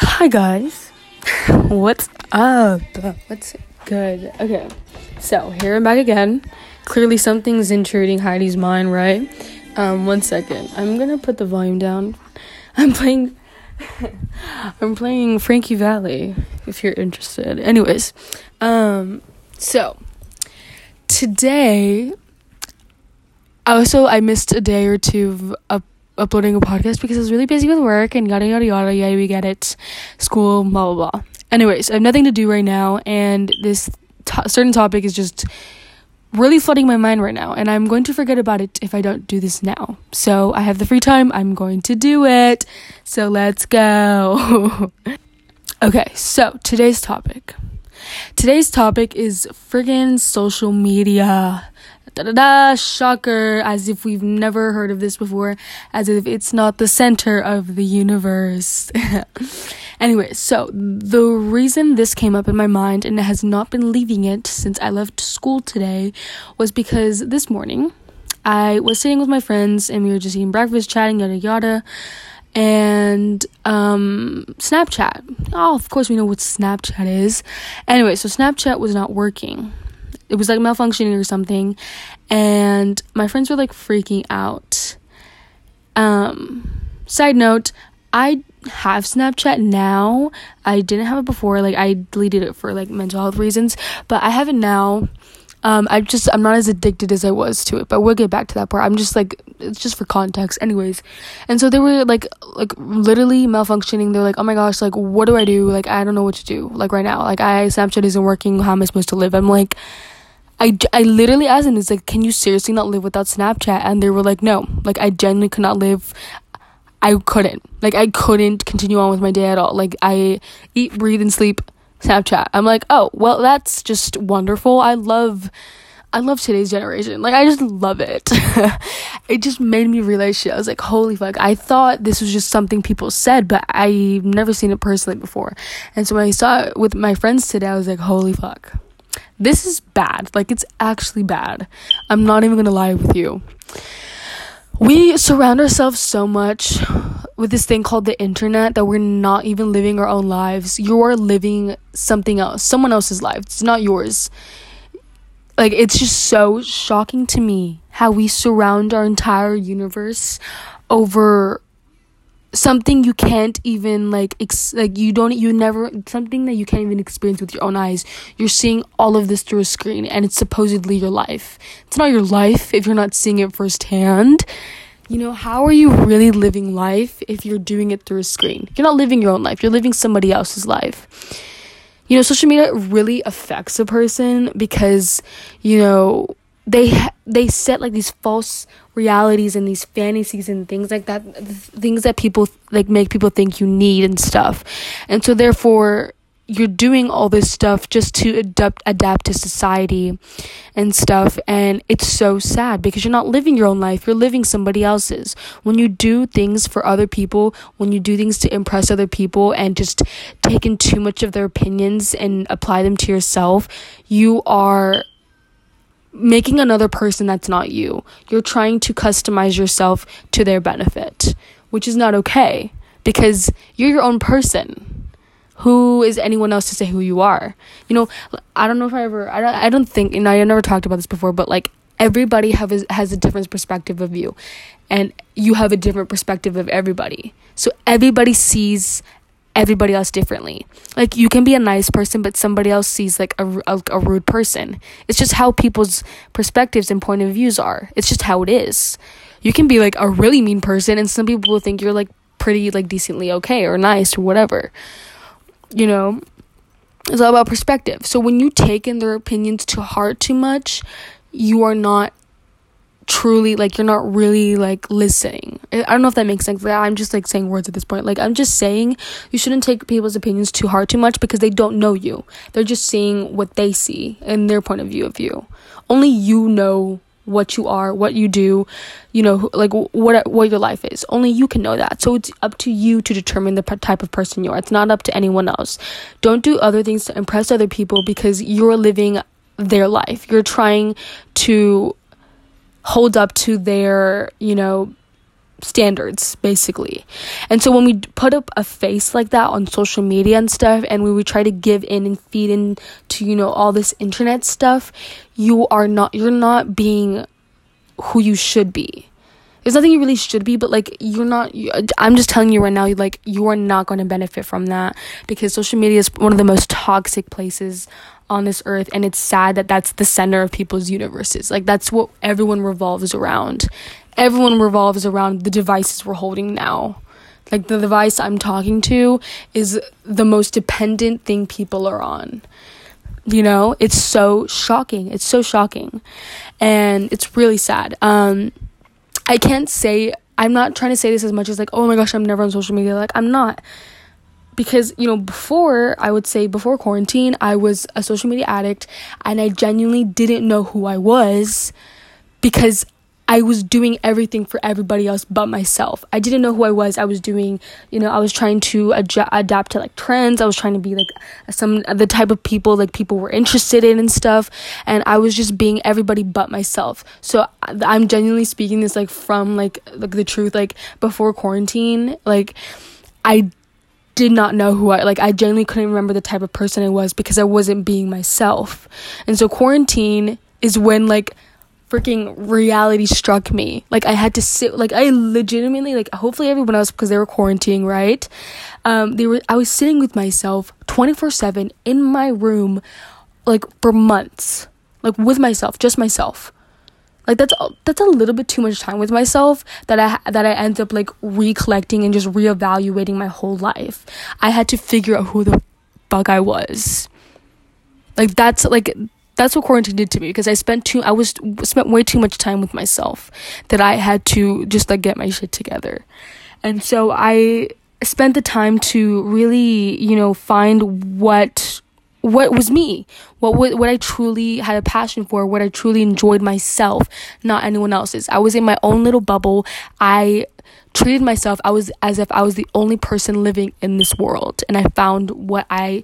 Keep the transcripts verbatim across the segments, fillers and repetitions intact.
Hi guys, what's up? What's good? Okay, so here I'm back again. Clearly something's intruding Heidi's mind, right? Um, one second. I'm gonna put the volume down. I'm playing. I'm playing Frankie Valli. If you're interested. Anyways, um, so today. Also, I missed a day or two of up- uploading a podcast because I was really busy with work and yada, yada, yada, yada, we get it, school, blah, blah, blah. Anyways, I have nothing to do right now, and this to- certain topic is just really flooding my mind right now, and I'm going to forget about it if I don't do this now. So, I have the free time, I'm going to do it. So, let's go. Okay, so, today's topic. Today's topic is friggin' social media. Da, da, da, shocker, as if we've never heard of this before, as if it's not the center of the universe. Anyway, so the reason this came up in my mind, and it has not been leaving it since I left school today, was because this morning I was sitting with my friends and we were just eating breakfast, chatting, yada yada, and um Snapchat. Oh, of course we know what Snapchat is. Anyway, so Snapchat was not working. It was, like, malfunctioning or something, and my friends were, like, freaking out. Um, side note, I have Snapchat now. I didn't have it before. Like, I deleted it for, like, mental health reasons, but I have it now. Um, I just, I'm not as addicted as I was to it, but we'll get back to that part. I'm just, like, it's just for context. Anyways, and so they were, like, like, literally malfunctioning. They're like, oh my gosh, like, what do I do? Like, I don't know what to do, like, right now. Like, I, Snapchat isn't working. How am I supposed to live? I'm like... I, I literally asked them, it's like, can you seriously not live without Snapchat? And they were like, no, like, I genuinely could not live. I couldn't, like, I couldn't continue on with my day at all. Like, I eat, breathe, and sleep Snapchat. I'm like, oh, well, that's just wonderful. I love, I love today's generation. Like, I just love it. It just made me realize shit. I was like, holy fuck. I thought this was just something people said, but I've never seen it personally before. And so when I saw it with my friends today, I was like, holy fuck. This is bad. Like, it's actually bad. I'm not even gonna lie with you. We surround ourselves so much with this thing called the internet that we're not even living our own lives. You're living something else, someone else's life. It's not yours. Like, it's just so shocking to me how we surround our entire universe over something you can't even like ex- like you don't you never something that you can't even experience with your own eyes. You're seeing all of this through a screen, and it's supposedly your life. It's not your life if you're not seeing it firsthand. You know, how are you really living life if you're doing it through a screen? You're not living your own life. You're living somebody else's life. You know, social media really affects a person because, you know, they ha- they set, like, these false realities and these fantasies and things like that, th- things that people, th- like, make people think you need and stuff. And so, therefore, you're doing all this stuff just to adapt adapt to society and stuff. And it's so sad because you're not living your own life. You're living somebody else's. When you do things for other people, when you do things to impress other people and just take in too much of their opinions and apply them to yourself, you are... making another person that's not you. You're trying to customize yourself to their benefit, which is not okay because you're your own person. Who is anyone else to say who you are? You know, I don't know if I ever, I don't, I don't think, and I never talked about this before, but like everybody have a, has a different perspective of you, and you have a different perspective of everybody. So everybody sees everybody else differently. Like, you can be a nice person, but somebody else sees like a, a, a rude person. It's just how people's perspectives and point of views are. It's just how it is. You can be like a really mean person, and some people will think you're like pretty, like decently okay or nice or whatever. You know, it's all about perspective. So when you take in their opinions to heart too much, you are not truly, like, you're not really like listening. I don't know if that makes sense. Like, I'm just like saying words at this point. Like, I'm just saying you shouldn't take people's opinions too hard too much because they don't know you. They're just seeing what they see and their point of view of you. Only you know what you are, what you do, you know, like what what your life is. Only you can know that. So it's up to you to determine the p- type of person you are. It's not up to anyone else. Don't do other things to impress other people because you're living their life. You're trying to hold up to their, you know, standards, basically. And so when we put up a face like that on social media and stuff, and we would try to give in and feed in to, you know, all this internet stuff, you are not you're not being who you should be. There's nothing you really should be, but like you're not you, I'm just telling you right now, like you are not going to benefit from that, because social media is one of the most toxic places on this earth, and it's sad that that's the center of people's universes. Like that's what everyone revolves around. Everyone revolves around the devices we're holding now. Like the device I'm talking to is the most dependent thing people are on. You know, it's so shocking. It's so shocking. And it's really sad. Um, I can't say, I'm not trying to say this as much as like, oh my gosh, I'm never on social media. Like I'm not. Because, you know, before, I would say before quarantine, I was a social media addict, and I genuinely didn't know who I was, because I was doing everything for everybody else but myself. I didn't know who I was. I was doing, you know, I was trying to adju- adapt to like trends. I was trying to be like some the type of people like people were interested in and stuff. And I was just being everybody but myself. So I'm genuinely speaking this like from like like the truth. Like before quarantine, like I did not know who I like I genuinely couldn't remember the type of person I was, because I wasn't being myself. And so quarantine is when like freaking reality struck me. Like I had to sit, like I legitimately, like hopefully everyone else, because they were quarantining, right? Um they were I was sitting with myself twenty-four seven in my room, like for months, like with myself, just myself. Like that's that's a little bit too much time with myself that I that I end up like recollecting and just reevaluating my whole life. I had to figure out who the fuck I was. Like that's like That's what quarantine did to me, because I spent too I was spent way too much time with myself that I had to just like get my shit together. And so I spent the time to really, you know, find what what was me, what what, what I truly had a passion for, what I truly enjoyed myself, not anyone else's. I was in my own little bubble. I treated myself I was as if I was the only person living in this world, and I found what I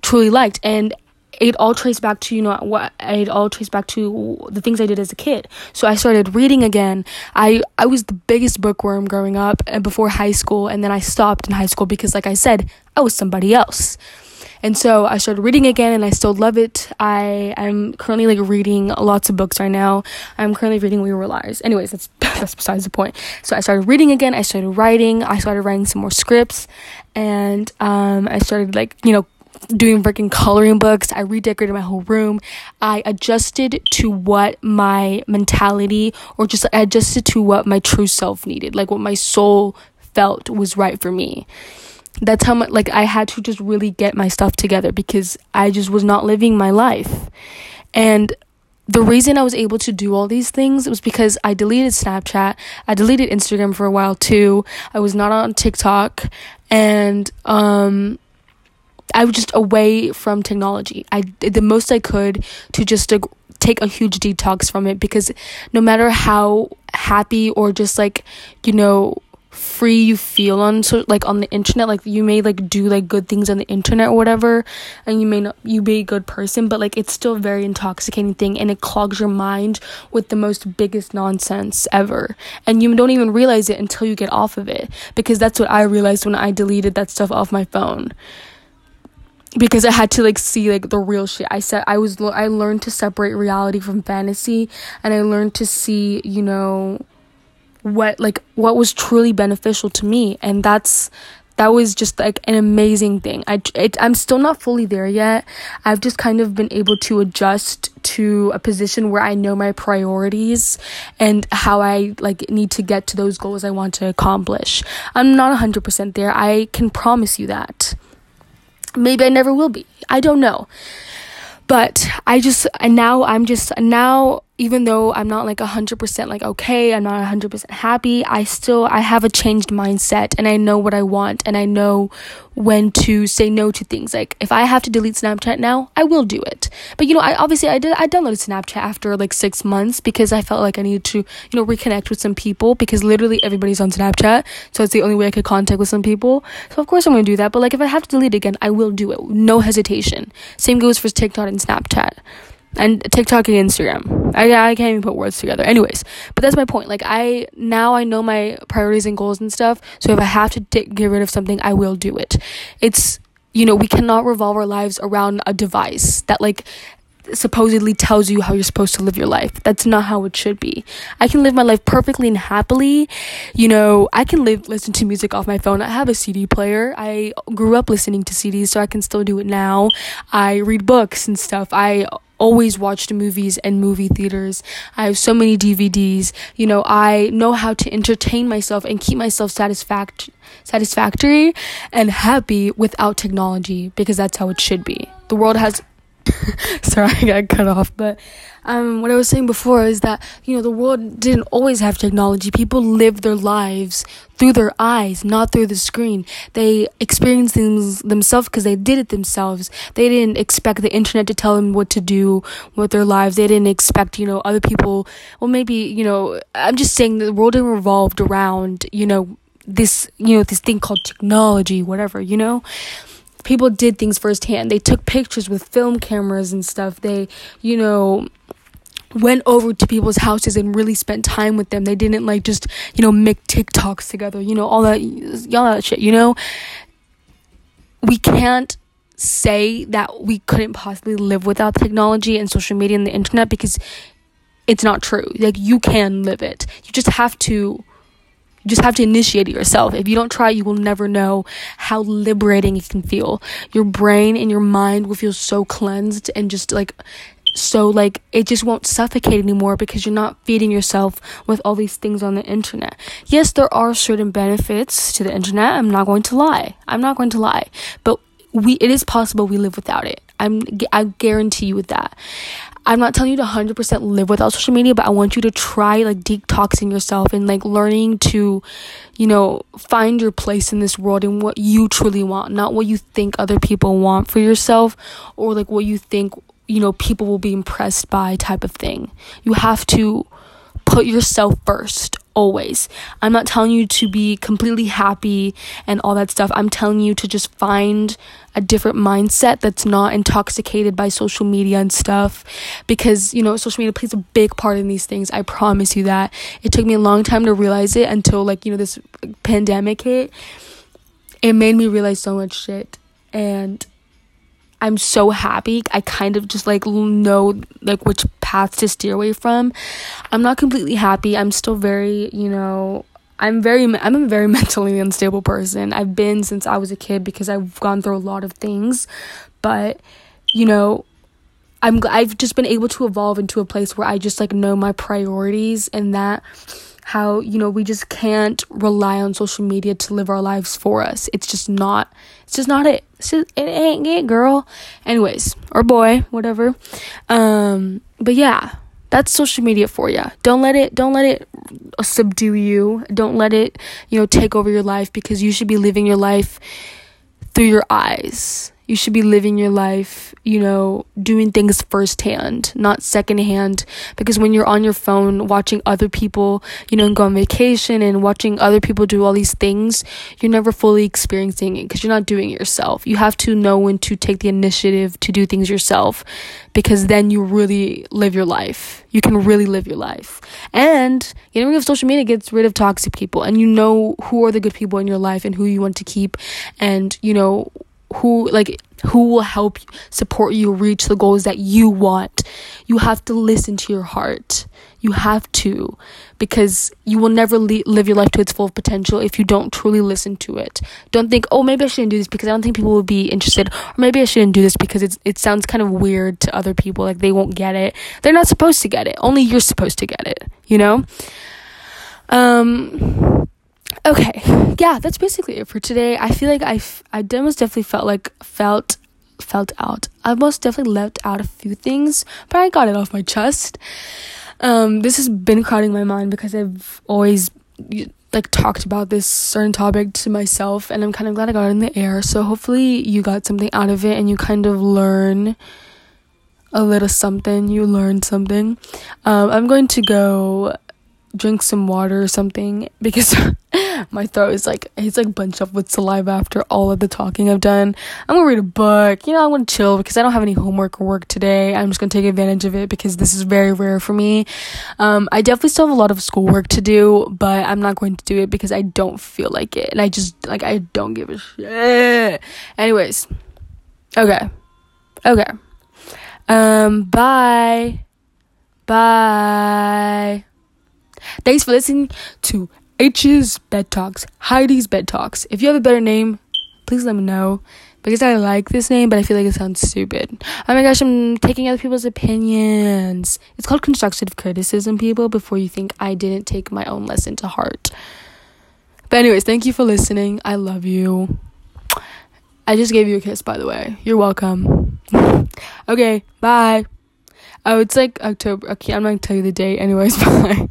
truly liked. And it all traced back to, you know, what it all traced back to the things I did as a kid. So I started reading again. I, I was the biggest bookworm growing up and before high school. And then I stopped in high school because, like I said, I was somebody else. And so I started reading again, and I still love it. I am currently like reading lots of books right now. I'm currently reading We Were Liars. Anyways, that's that's besides the point. So I started reading again. I started writing. I started writing some more scripts. And um, I started like, you know, doing freaking coloring books. I redecorated my whole room. I adjusted to what my mentality, or just I adjusted to what my true self needed, like what my soul felt was right for me. That's how much like I had to just really get my stuff together, because I just was not living my life. And the reason I was able to do all these things was because I deleted Snapchat. I deleted Instagram for a while too. I was not on TikTok, and um I was just away from technology. I did the most I could to just uh, take a huge detox from it, because no matter how happy or just like, you know, free you feel on so like on the internet, like you may like do like good things on the internet or whatever, and you may not you be a good person, but like it's still a very intoxicating thing, and it clogs your mind with the most biggest nonsense ever, and you don't even realize it until you get off of it, because that's what I realized when I deleted that stuff off my phone. Because I had to like see like the real shit. I said I was I learned to separate reality from fantasy, and I learned to see, you know, what like what was truly beneficial to me, and that's that was just like an amazing thing. I it, I'm still not fully there yet. I've just kind of been able to adjust to a position where I know my priorities and how I like need to get to those goals I want to accomplish. I'm not one hundred percent there. I can promise you that. Maybe I never will be. I don't know. But I just, and now I'm just, now, even though I'm not like one hundred percent like, okay, I'm not one hundred percent happy, I still, I have a changed mindset, and I know what I want, and I know when to say no to things. Like, if I have to delete Snapchat now, I will do it. But, you know, I obviously, I did, I downloaded Snapchat after like six months because I felt like I needed to, you know, reconnect with some people, because literally everybody's on Snapchat. So it's the only way I could contact with some people. So of course I'm going to do that. But like, if I have to delete again, I will do it. No hesitation. Same goes for TikTok and Snapchat. and TikTok and Instagram. I, I can't even put words together. Anyways, but that's my point. Like, I now I know my priorities and goals and stuff. So if I have to t- get rid of something, I will do it. It's, you know, we cannot revolve our lives around a device that, like, supposedly tells you how you're supposed to live your life. That's not how it should be. I can live my life perfectly and happily. You know, I can live listen to music off my phone. I have a C D player. I grew up listening to C Ds, so I can still do it now. I read books and stuff. I always watched movies and movie theaters. I have so many D V Ds. You know, I know how to entertain myself and keep myself satisfact- satisfactory and happy without technology, because that's how it should be. The world has sorry, I got cut off, but um what I was saying before is that, you know, the world didn't always have technology. People lived their lives through their eyes, not through the screen. They experienced things themselves because they did it themselves. They didn't expect the internet to tell them what to do with their lives. They didn't expect, you know, other people. Well, maybe, you know, I'm just saying the world didn't revolve around, you know, this, you know, this thing called technology, whatever, you know. People did things firsthand. They took pictures with film cameras and stuff. They, you know, went over to people's houses and really spent time with them. They didn't, like, just, you know, make TikToks together, you know, all that, y'all that shit, you know. We can't say that we couldn't possibly live without technology and social media and the internet, because it's not true. Like, you can live it. You just have to... You just have to initiate it yourself. If you don't try, you will never know how liberating it can feel. Your brain and your mind will feel so cleansed and just, like, so, like, it just won't suffocate anymore, because you're not feeding yourself with all these things on the internet. Yes, there are certain benefits to the internet. I'm not going to lie. I'm not going to lie. But we, it is possible we live without it. I'm, I guarantee you with that. I'm not telling you to one hundred percent live without social media, but I want you to try, like, detoxing yourself and, like, learning to, you know, find your place in this world and what you truly want, not what you think other people want for yourself, or, like, what you think, you know, people will be impressed by type of thing. You have to put yourself first, always. I'm not telling you to be completely happy and all that stuff. I'm telling you to just find a different mindset that's not intoxicated by social media and stuff, because, you know, social media plays a big part in these things. I promise you that. It took me a long time to realize it, until, like, you know, this pandemic hit. It made me realize so much shit, and I'm so happy I kind of just, like, know, like, which path to steer away from. I'm not completely happy. I'm still very, you know, I'm very, I'm a very mentally unstable person. I've been since I was a kid, because I've gone through a lot of things. But, you know, I'm, I've just been able to evolve into a place where I just, like, know my priorities, and that how, you know, we just can't rely on social media to live our lives for us. It's just not, it's just not it. It's just, it ain't it, girl. Anyways, or boy, whatever. Um, but yeah, that's social media for you. Don't let it, don't let it subdue you. Don't let it, you know, take over your life, because you should be living your life through your eyes. You should be living your life, you know, doing things firsthand, not secondhand. Because when you're on your phone watching other people, you know, and go on vacation and watching other people do all these things, you're never fully experiencing it, because you're not doing it yourself. You have to know when to take the initiative to do things yourself, because then you really live your life. You can really live your life. And getting rid of social media gets rid of toxic people, and you know who are the good people in your life and who you want to keep, and, you know, who, like, who will help support you reach the goals that you want. You have to listen to your heart. You have to, because you will never le- live your life to its full potential if you don't truly listen to it. Don't think, oh, maybe I shouldn't do this because I don't think people will be interested, or maybe I shouldn't do this because it's, it sounds kind of weird to other people, like they won't get it. They're not supposed to get it. Only you're supposed to get it, you know? Um... Okay, yeah, that's basically it for today. I feel like I, f- I almost definitely felt like, felt, felt out. I most definitely left out a few things, but I got it off my chest. Um, this has been crowding my mind because I've always, like, talked about this certain topic to myself, and I'm kind of glad I got it in the air. So hopefully you got something out of it, and you kind of learn a little something. You learned something. Um, I'm going to go drink some water or something, because my throat is like, it's like bunched up with saliva after all of the talking I've done. I'm gonna read a book, you know, I'm gonna chill because I don't have any homework or work today. I'm just gonna take advantage of it because this is very rare for me. um I definitely still have a lot of schoolwork to do, but I'm not going to do it because I don't feel like it, and I just, like, I don't give a shit. Anyways, okay okay um bye bye thanks for listening to H's Bed Talks, Heidi's Bed Talks. If you have a better name, please let me know, because I like this name, but I feel like it sounds stupid. Oh my gosh, I'm taking other people's opinions. It's called constructive criticism, people, before you think I didn't take my own lesson to heart. But anyways, thank you for listening. I love you. I just gave you a kiss, by the way. You're welcome. Okay, bye. Oh, it's like October. Okay, I'm not gonna tell you the date. Anyways, bye.